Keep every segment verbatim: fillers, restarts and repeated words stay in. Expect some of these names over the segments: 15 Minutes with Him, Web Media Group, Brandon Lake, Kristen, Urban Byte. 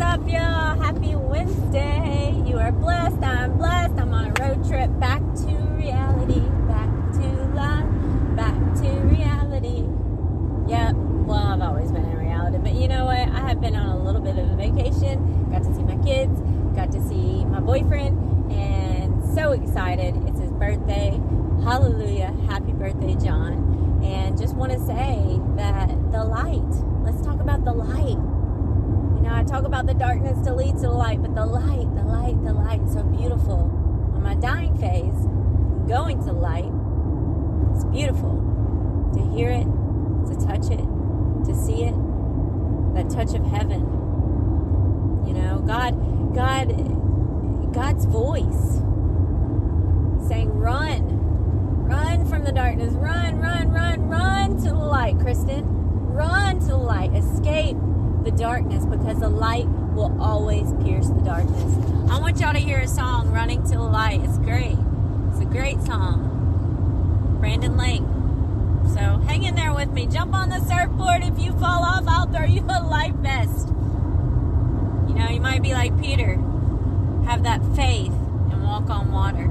up, y'all? Happy Wednesday. You are blessed. I'm blessed. I'm on a road trip back to reality, back to life, back to reality. Yep. Well, I've always been in reality, but you know what? I have been on a little bit of a vacation. Got to see my kids. Got to see my boyfriend, and so excited. It's his birthday. Hallelujah. Happy birthday, John. And just want to say that the light, let's talk about the light. You know, I talk about the darkness to lead to the light, but the light, the light, the light is so beautiful. On my dying phase, going to the light, it's beautiful to hear it, to touch it, to see it, that touch of heaven. You know, God, God, God's voice saying, run, run from the darkness, run, run, run, run to the light, Kristen, run to the light, escape the darkness, because the light will always pierce the darkness. I want y'all to hear a song, Running to the Light. It's great. It's a great song. Brandon Lake. So hang in there with me. Jump on the surfboard. If you fall off, I'll throw you a life vest. You know, you might be like Peter. Have that faith and walk on water.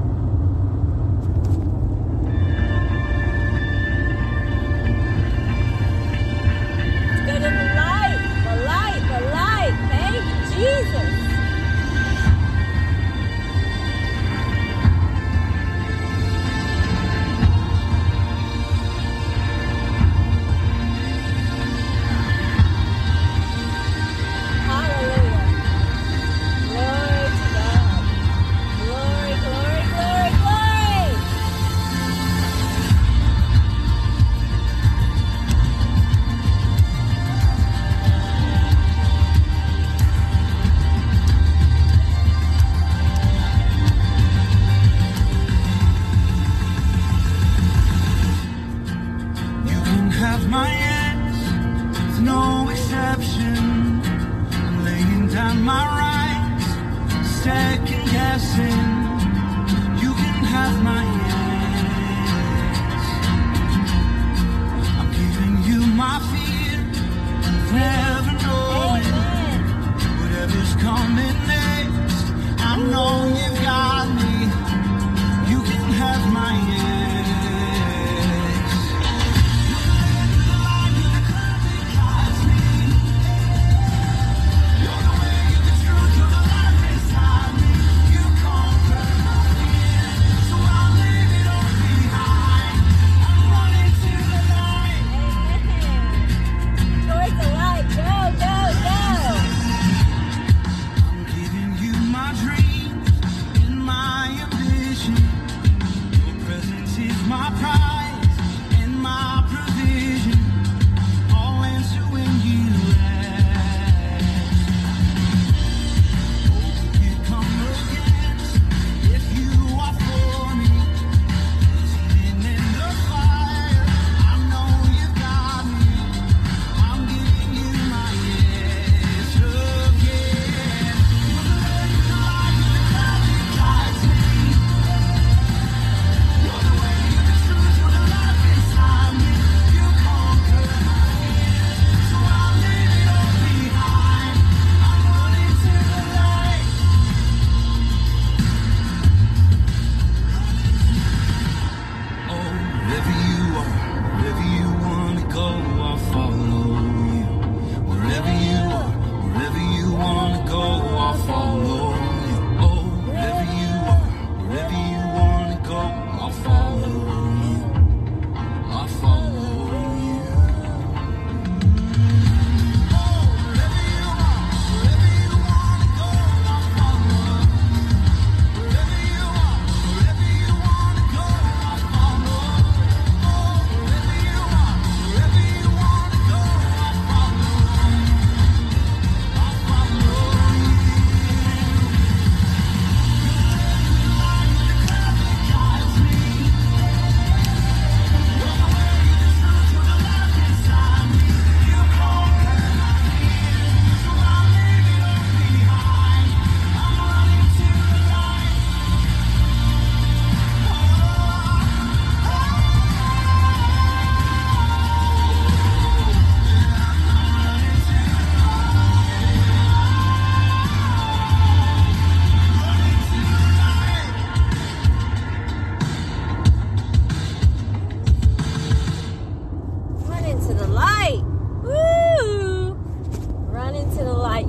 Go!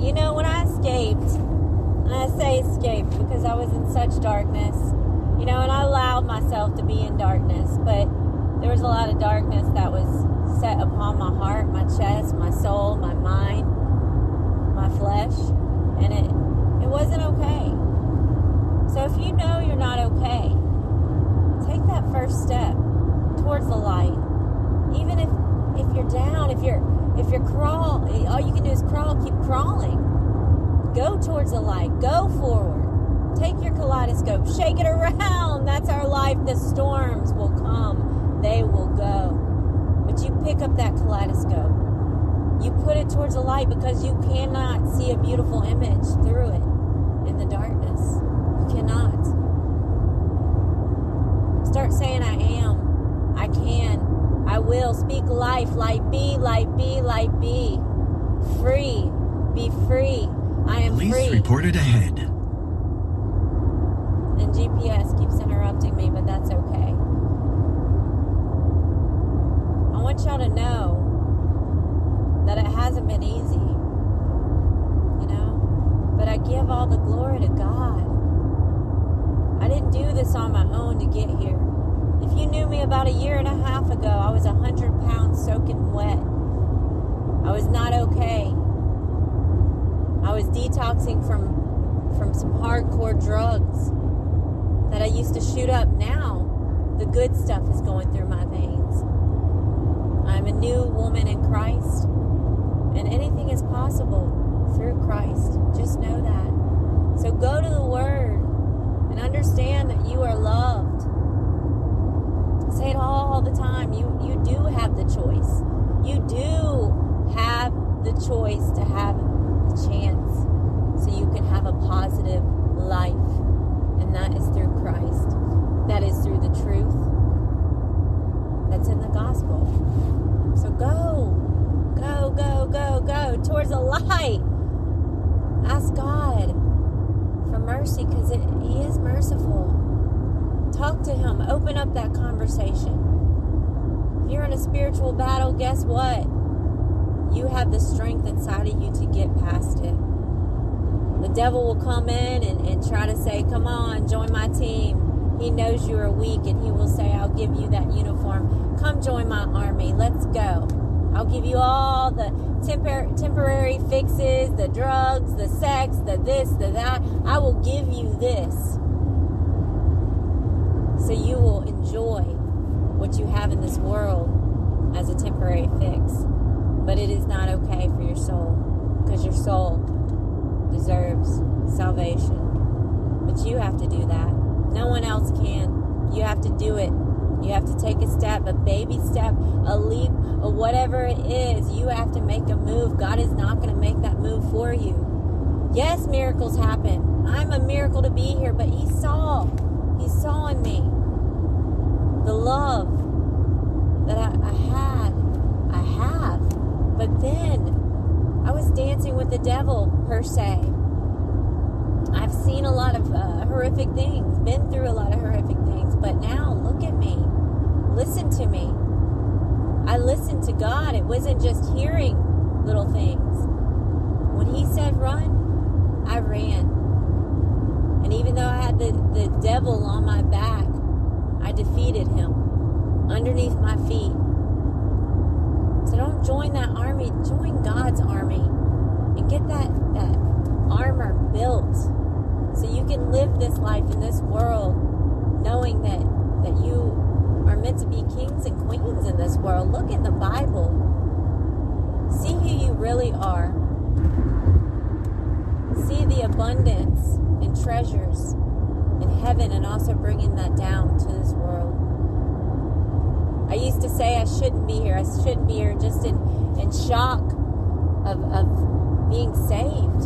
you know, when I escaped, and I say escaped because I was in such darkness, you know, and I allowed myself to be in darkness, but there was a lot of darkness that was set upon my heart, my chest, my soul, my mind, my flesh, and it, it wasn't okay. So if you know you're not okay, take that first step towards the light. Even if, if you're down, if you're if you're crawl, all you can do is crawl, keep crawling. Go towards the light. Go forward. Take your kaleidoscope. Shake it around. That's our life. The storms will come. They will go. But you pick up that kaleidoscope. You put it towards the light because you cannot see a beautiful image through it in the darkness. You cannot. Start saying, I am. I can. I will. Speak life. Light be, light be, light be. Free. Be free. I am free. Police reported ahead. And G P S keeps interrupting me, but that's okay. I want y'all to know that it hasn't been easy. You know? But I give all the glory to God. I didn't do this on my own to get here. If you knew me about a year and a half ago, I was one hundred pounds soaking wet. I was not okay. I was detoxing from, from some hardcore drugs that I used to shoot up. Now, the good stuff is going through my veins. I'm a new woman in Christ, and anything is possible through Christ. Just know that. So go to the Word and understand that you are loved. Say it all the time. You you do have the choice. You do have the choice to have the chance so you can have a positive life. And that is through Christ. That is through the truth that's in the gospel. So go, go, go, go, go towards the light. Ask God for mercy because He is merciful. Talk to Him. Open up that conversation. If you're in a spiritual battle, guess what? You have the strength inside of you to get past it. The devil will come in and, and try to say, come on, join my team. He knows you are weak, and he will say, I'll give you that uniform. Come join my army. Let's go. I'll give you all the tempor- temporary fixes, the drugs, the sex, the this, the that. I will give you this. So you will enjoy what you have in this world as a temporary fix. But it is not okay for your soul, because your soul deserves salvation. But you have to do that. No one else can. You have to do it. You have to take a step, a baby step, a leap, or whatever it is. You have to make a move. God is not going to make that move for you. Yes, miracles happen. I'm a miracle to be here, but He saw He saw in me the love that I, I had, I have. But then I was dancing with the devil, per se. I've seen a lot of uh, horrific things, been through a lot of horrific things. But now look at me. Listen to me. I listened to God. It wasn't just hearing little things. When He said run, I ran. And even though I had the, the devil on my back, I defeated him underneath my feet. So don't join that army. Join God's army. And get that, that armor built so you can live this life in this world knowing that, that you are meant to be kings and queens in this world. Look at the Bible. See who you really are. See the abundance and treasures in heaven, and also bringing that down to this world. I used to say I shouldn't be here. I shouldn't be here, just in, in shock of, of being saved.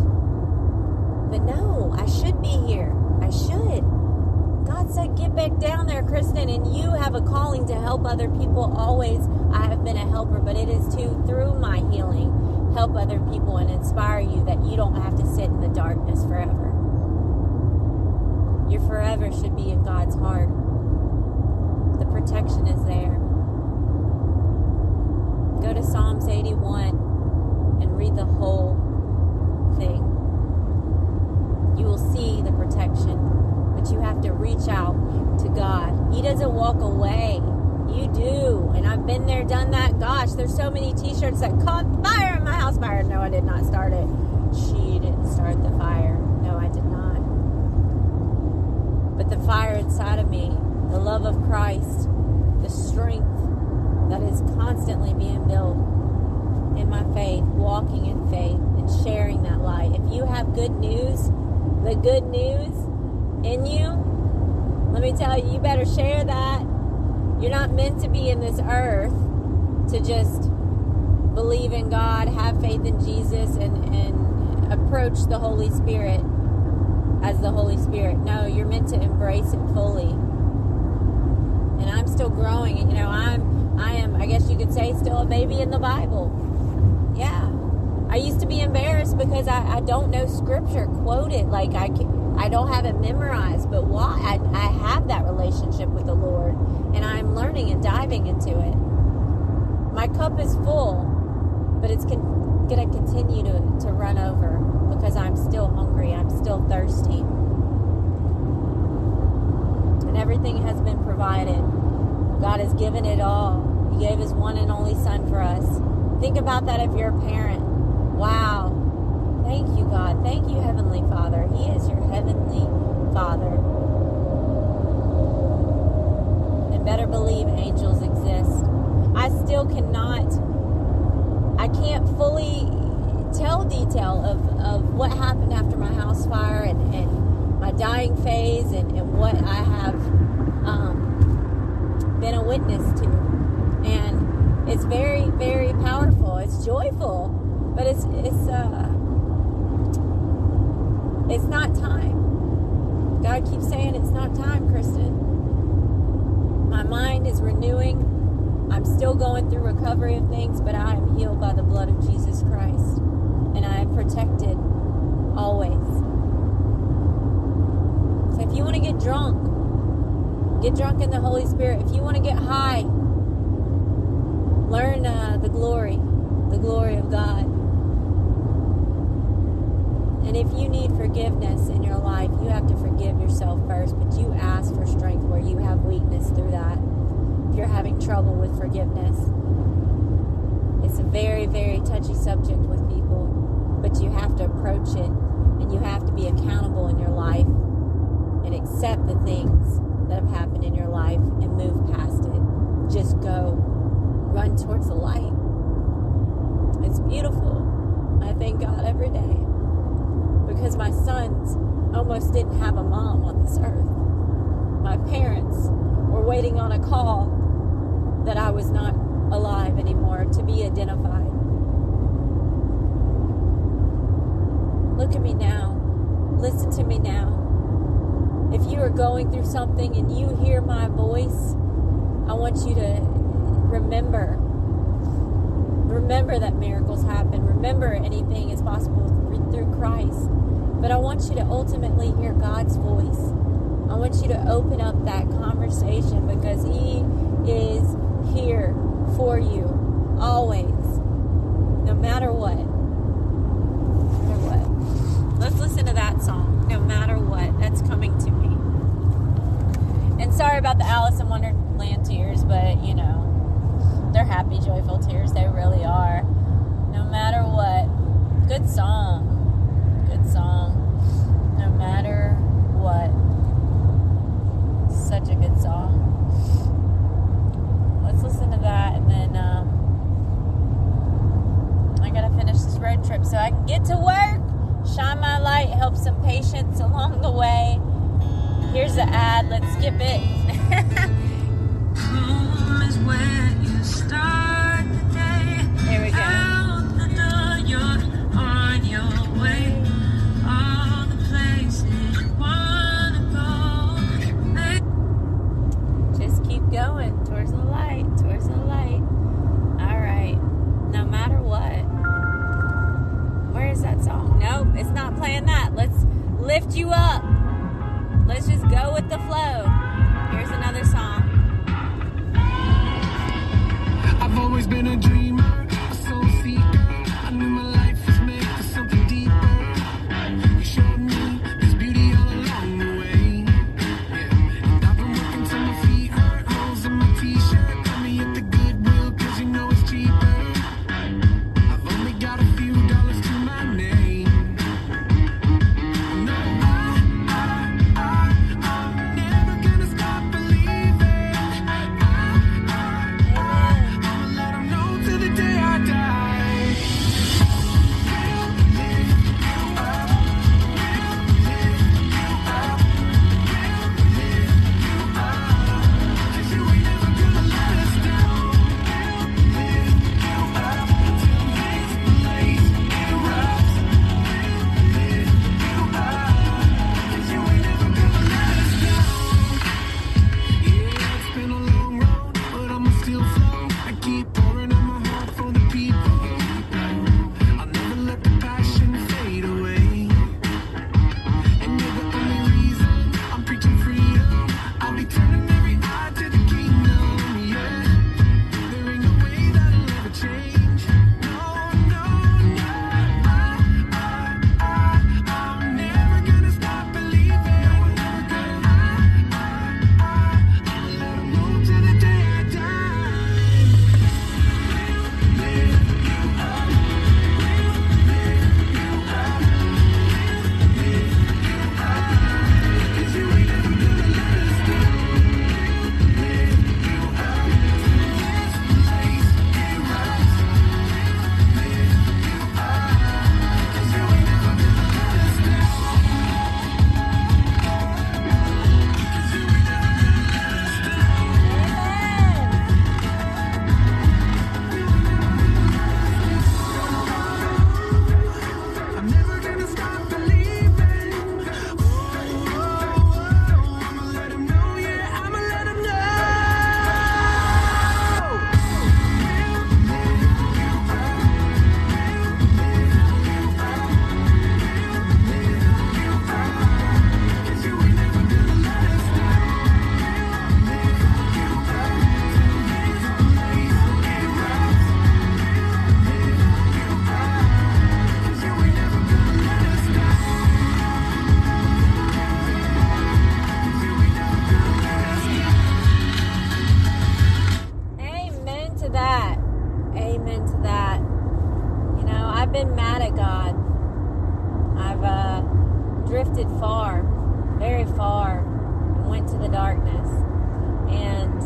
But no, I should be here. I should. God said, get back down there, Kristen, and you have a calling to help other people always. I have been a helper, but it is to, through my healing, help other people and inspire you that you don't have to sit in the darkness forever. Your forever should be in God's heart. The protection is there. Go to Psalms eighty-one and read the whole thing. to walk away. You do. And I've been there, done that. Gosh, there's so many t-shirts that caught fire in my house fire. No, I did not start it. She didn't start the fire. No, I did not. But the fire inside of me, the love of Christ, the strength that is constantly being built in my faith, walking in faith and sharing that light. If you have good news, the good news in you, let me tell you, you better share that. You're not meant to be in this earth to just believe in God, have faith in Jesus, and, and approach the Holy Spirit as the Holy Spirit. No, you're meant to embrace it fully. And I'm still growing. You know, I'm, I am, I guess you could say, still a baby in the Bible. Yeah. I used to be embarrassed because I, I don't know scripture quoted. Like, I can, I don't have it memorized, but why? I, I have that relationship with the Lord, and I'm learning and diving into it. My cup is full, but it's con- going to continue to to run over because I'm still hungry. I'm still thirsty. And everything has been provided. God has given it all. He gave His one and only Son for us. Think about that if you're a parent. Wow. Thank you, God. Thank you, Heavenly Father. He is your Heavenly Father. And better believe angels exist. I still cannot, I can't fully tell detail of, of what happened after my house fire and, and my dying phase and, and what I have um, been a witness to. And it's very, very powerful. It's joyful, but it's, it's, uh, it's not time. God keeps saying it's not time, Kristen. My mind is renewing. I'm still going through recovery of things, but I am healed by the blood of Jesus Christ. And I am protected always. So if you want to get drunk, get drunk in the Holy Spirit. If you want to get high, learn uh, the glory, the glory of God. And if you need forgiveness in your life, you have to forgive yourself first, but you ask for strength where you have weakness through that. If you're having trouble with forgiveness, it's a very, very touchy subject with people, but you have to approach it, and you have to be accountable in your life and accept the things that have happened in your life and move past it. Just go. Run towards the light. It's beautiful. I thank God every day. Because my sons almost didn't have a mom on this earth. My parents were waiting on a call that I was not alive anymore to be identified. Look at me now. Listen to me now. If you are going through something and you hear my voice, I want you to remember. Remember that miracles happen. Remember anything is possible through Christ. But I want you to ultimately hear God's voice. I want you to open up that conversation because He is here for you. Always. No matter what. No matter what. Let's listen to that song. No matter what. That's coming to me. And sorry about the Alice in Wonderland tears, but you know. They're happy, joyful tears. They really are. No matter what. Good song. Good song. No matter what. Such a good song. Let's listen to that. And then um, I got to finish this road trip so I can get to work. Shine my light. Help some patients along the way. Here's the ad. Let's skip it. Home is where you start the day. There we go. Out the door, you're on your way. All the places you wanna go. Just keep going towards the light, towards the light. All right. No matter what. Where is that song? Nope, it's not playing that. Let's lift you up. Let's just go with the flow. Here's another song. I've always been a dreamer, a soul seeker. I knew my life was meant for something deeper. You showed me this beauty all along the way. And I've been working till my feet hurt. drifted far, very far, and went to the darkness. And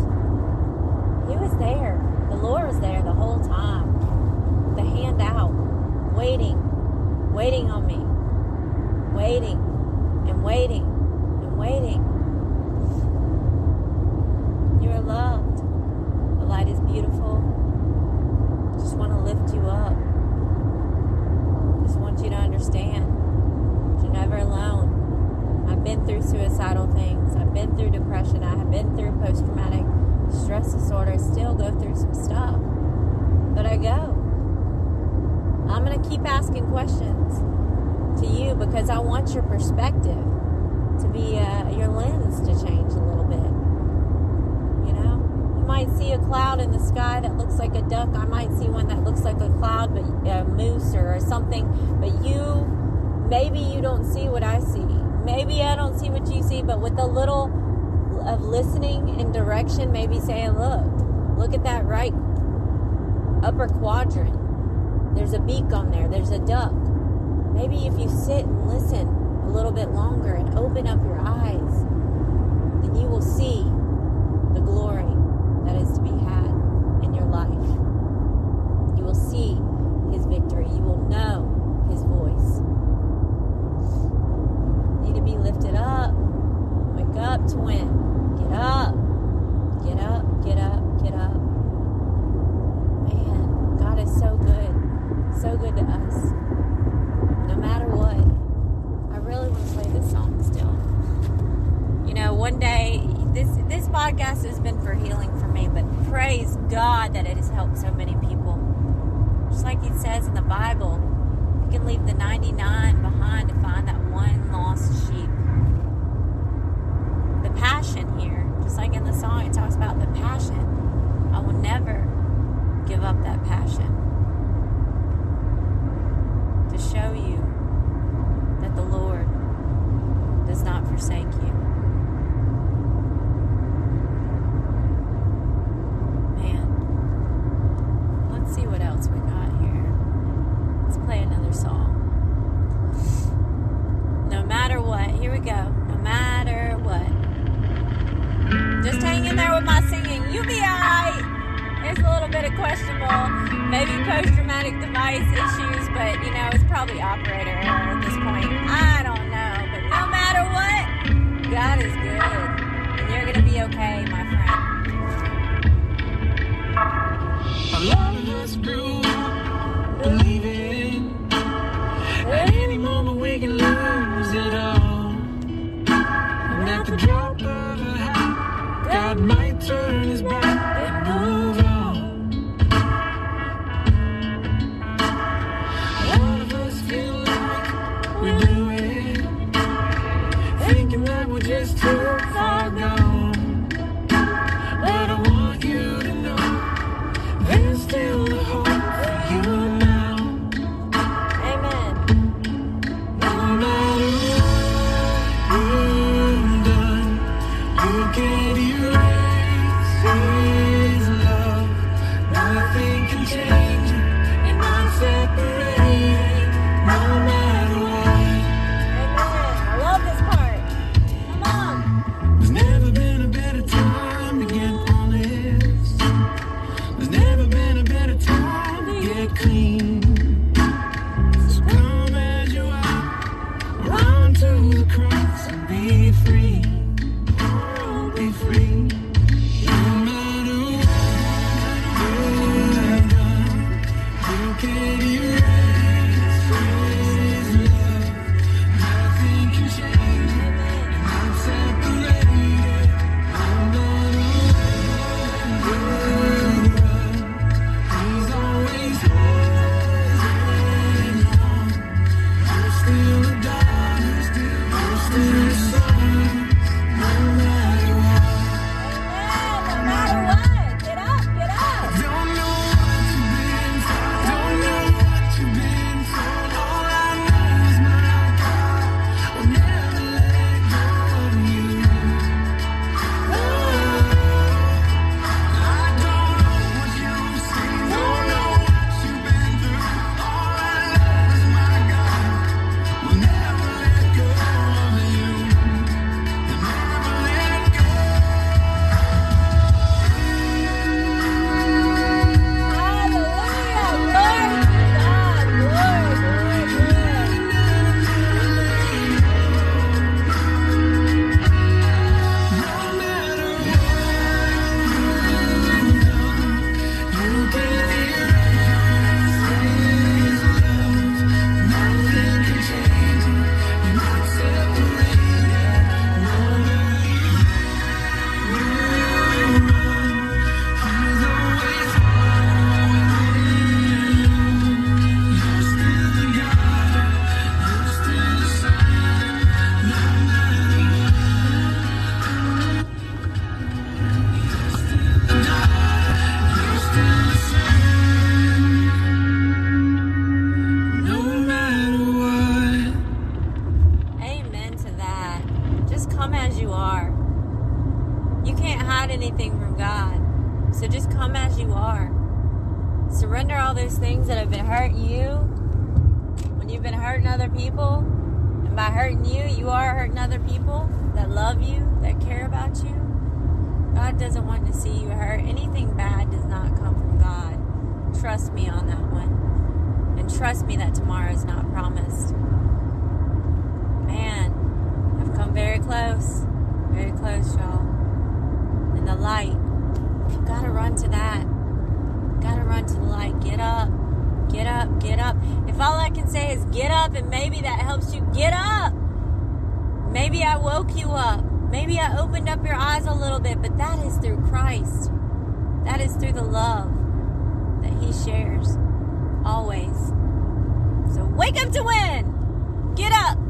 he was there. The Lord was there the whole time. The hand out, waiting, waiting on me, waiting and waiting and waiting. You are loved. The light is beautiful. Just want to lift you up. Just want you to understand that you're never alone. I've been through suicidal things. I've been through depression. I have been through post-traumatic stress disorder. I still go through some stuff. But I go. I'm going to keep asking questions to you because I want your perspective to be, uh, your lens to change a little bit. You know? You might see a cloud in the sky that looks like a duck. I might see one that looks like a cloud, but a moose or, or something. But you, maybe you don't see what I see. Maybe I don't see what you see, but with a little of listening and direction, maybe saying, look, look at that right upper quadrant. There's a beak on there. There's a duck. Maybe if you sit and listen a little bit longer and open up your eyes, then you will see the glory that is to be had in your life. You will see his victory. You will know his voice. You need to be lifted up. Wake up, twin. Get up. Get up, get up, get up. Man, God is so good. So good to us. No matter what. I really want to play this song still. You know, one day, this this podcast has been for healing for me, but praise God that it has helped so many people. Just like he says in the Bible, you can leave the ninety-nine behind to find that one lost sheep. The passion here, just like in the song, it talks about the passion. I will never give up that passion. To show you that the Lord does not forsake you. Man, let's see what else we got here. Let's play another song. No matter what, here we go. No matter what. Just hang in there with my singing. You'll be alright. There's a little bit of questionable, maybe post-traumatic device issues, but, you know, it's probably operator error at this point. I don't know, but no matter what, God is good, and you're going to be okay, my friend. I love this groove, believe it. At any moment we can lose it all. And at the drop of a hat, God might turn his back and move on. Just too far gone, but I want you to know there's still a hope for you now. Amen. No matter what you've done, you can erase his love. Nothing can change and not separate. No matter. come as you are. You can't hide anything from God. So just come as you are. Surrender all those things that have been hurting you when you've been hurting other people. And by hurting you, you are hurting other people that love you, that care about you. God doesn't want to see you hurt. Anything bad does not come from God. Trust me on that one. And trust me that tomorrow is not promised. Man, I've come very close. Very close, y'all. And the light. You've got to run to that. Gotta run to the light. Get up. Get up. Get up. If all I can say is get up, and maybe that helps you, get up. Maybe I woke you up. Maybe I opened up your eyes a little bit, but that is through Christ. That is through the love that He shares always. So wake up to win. Get up.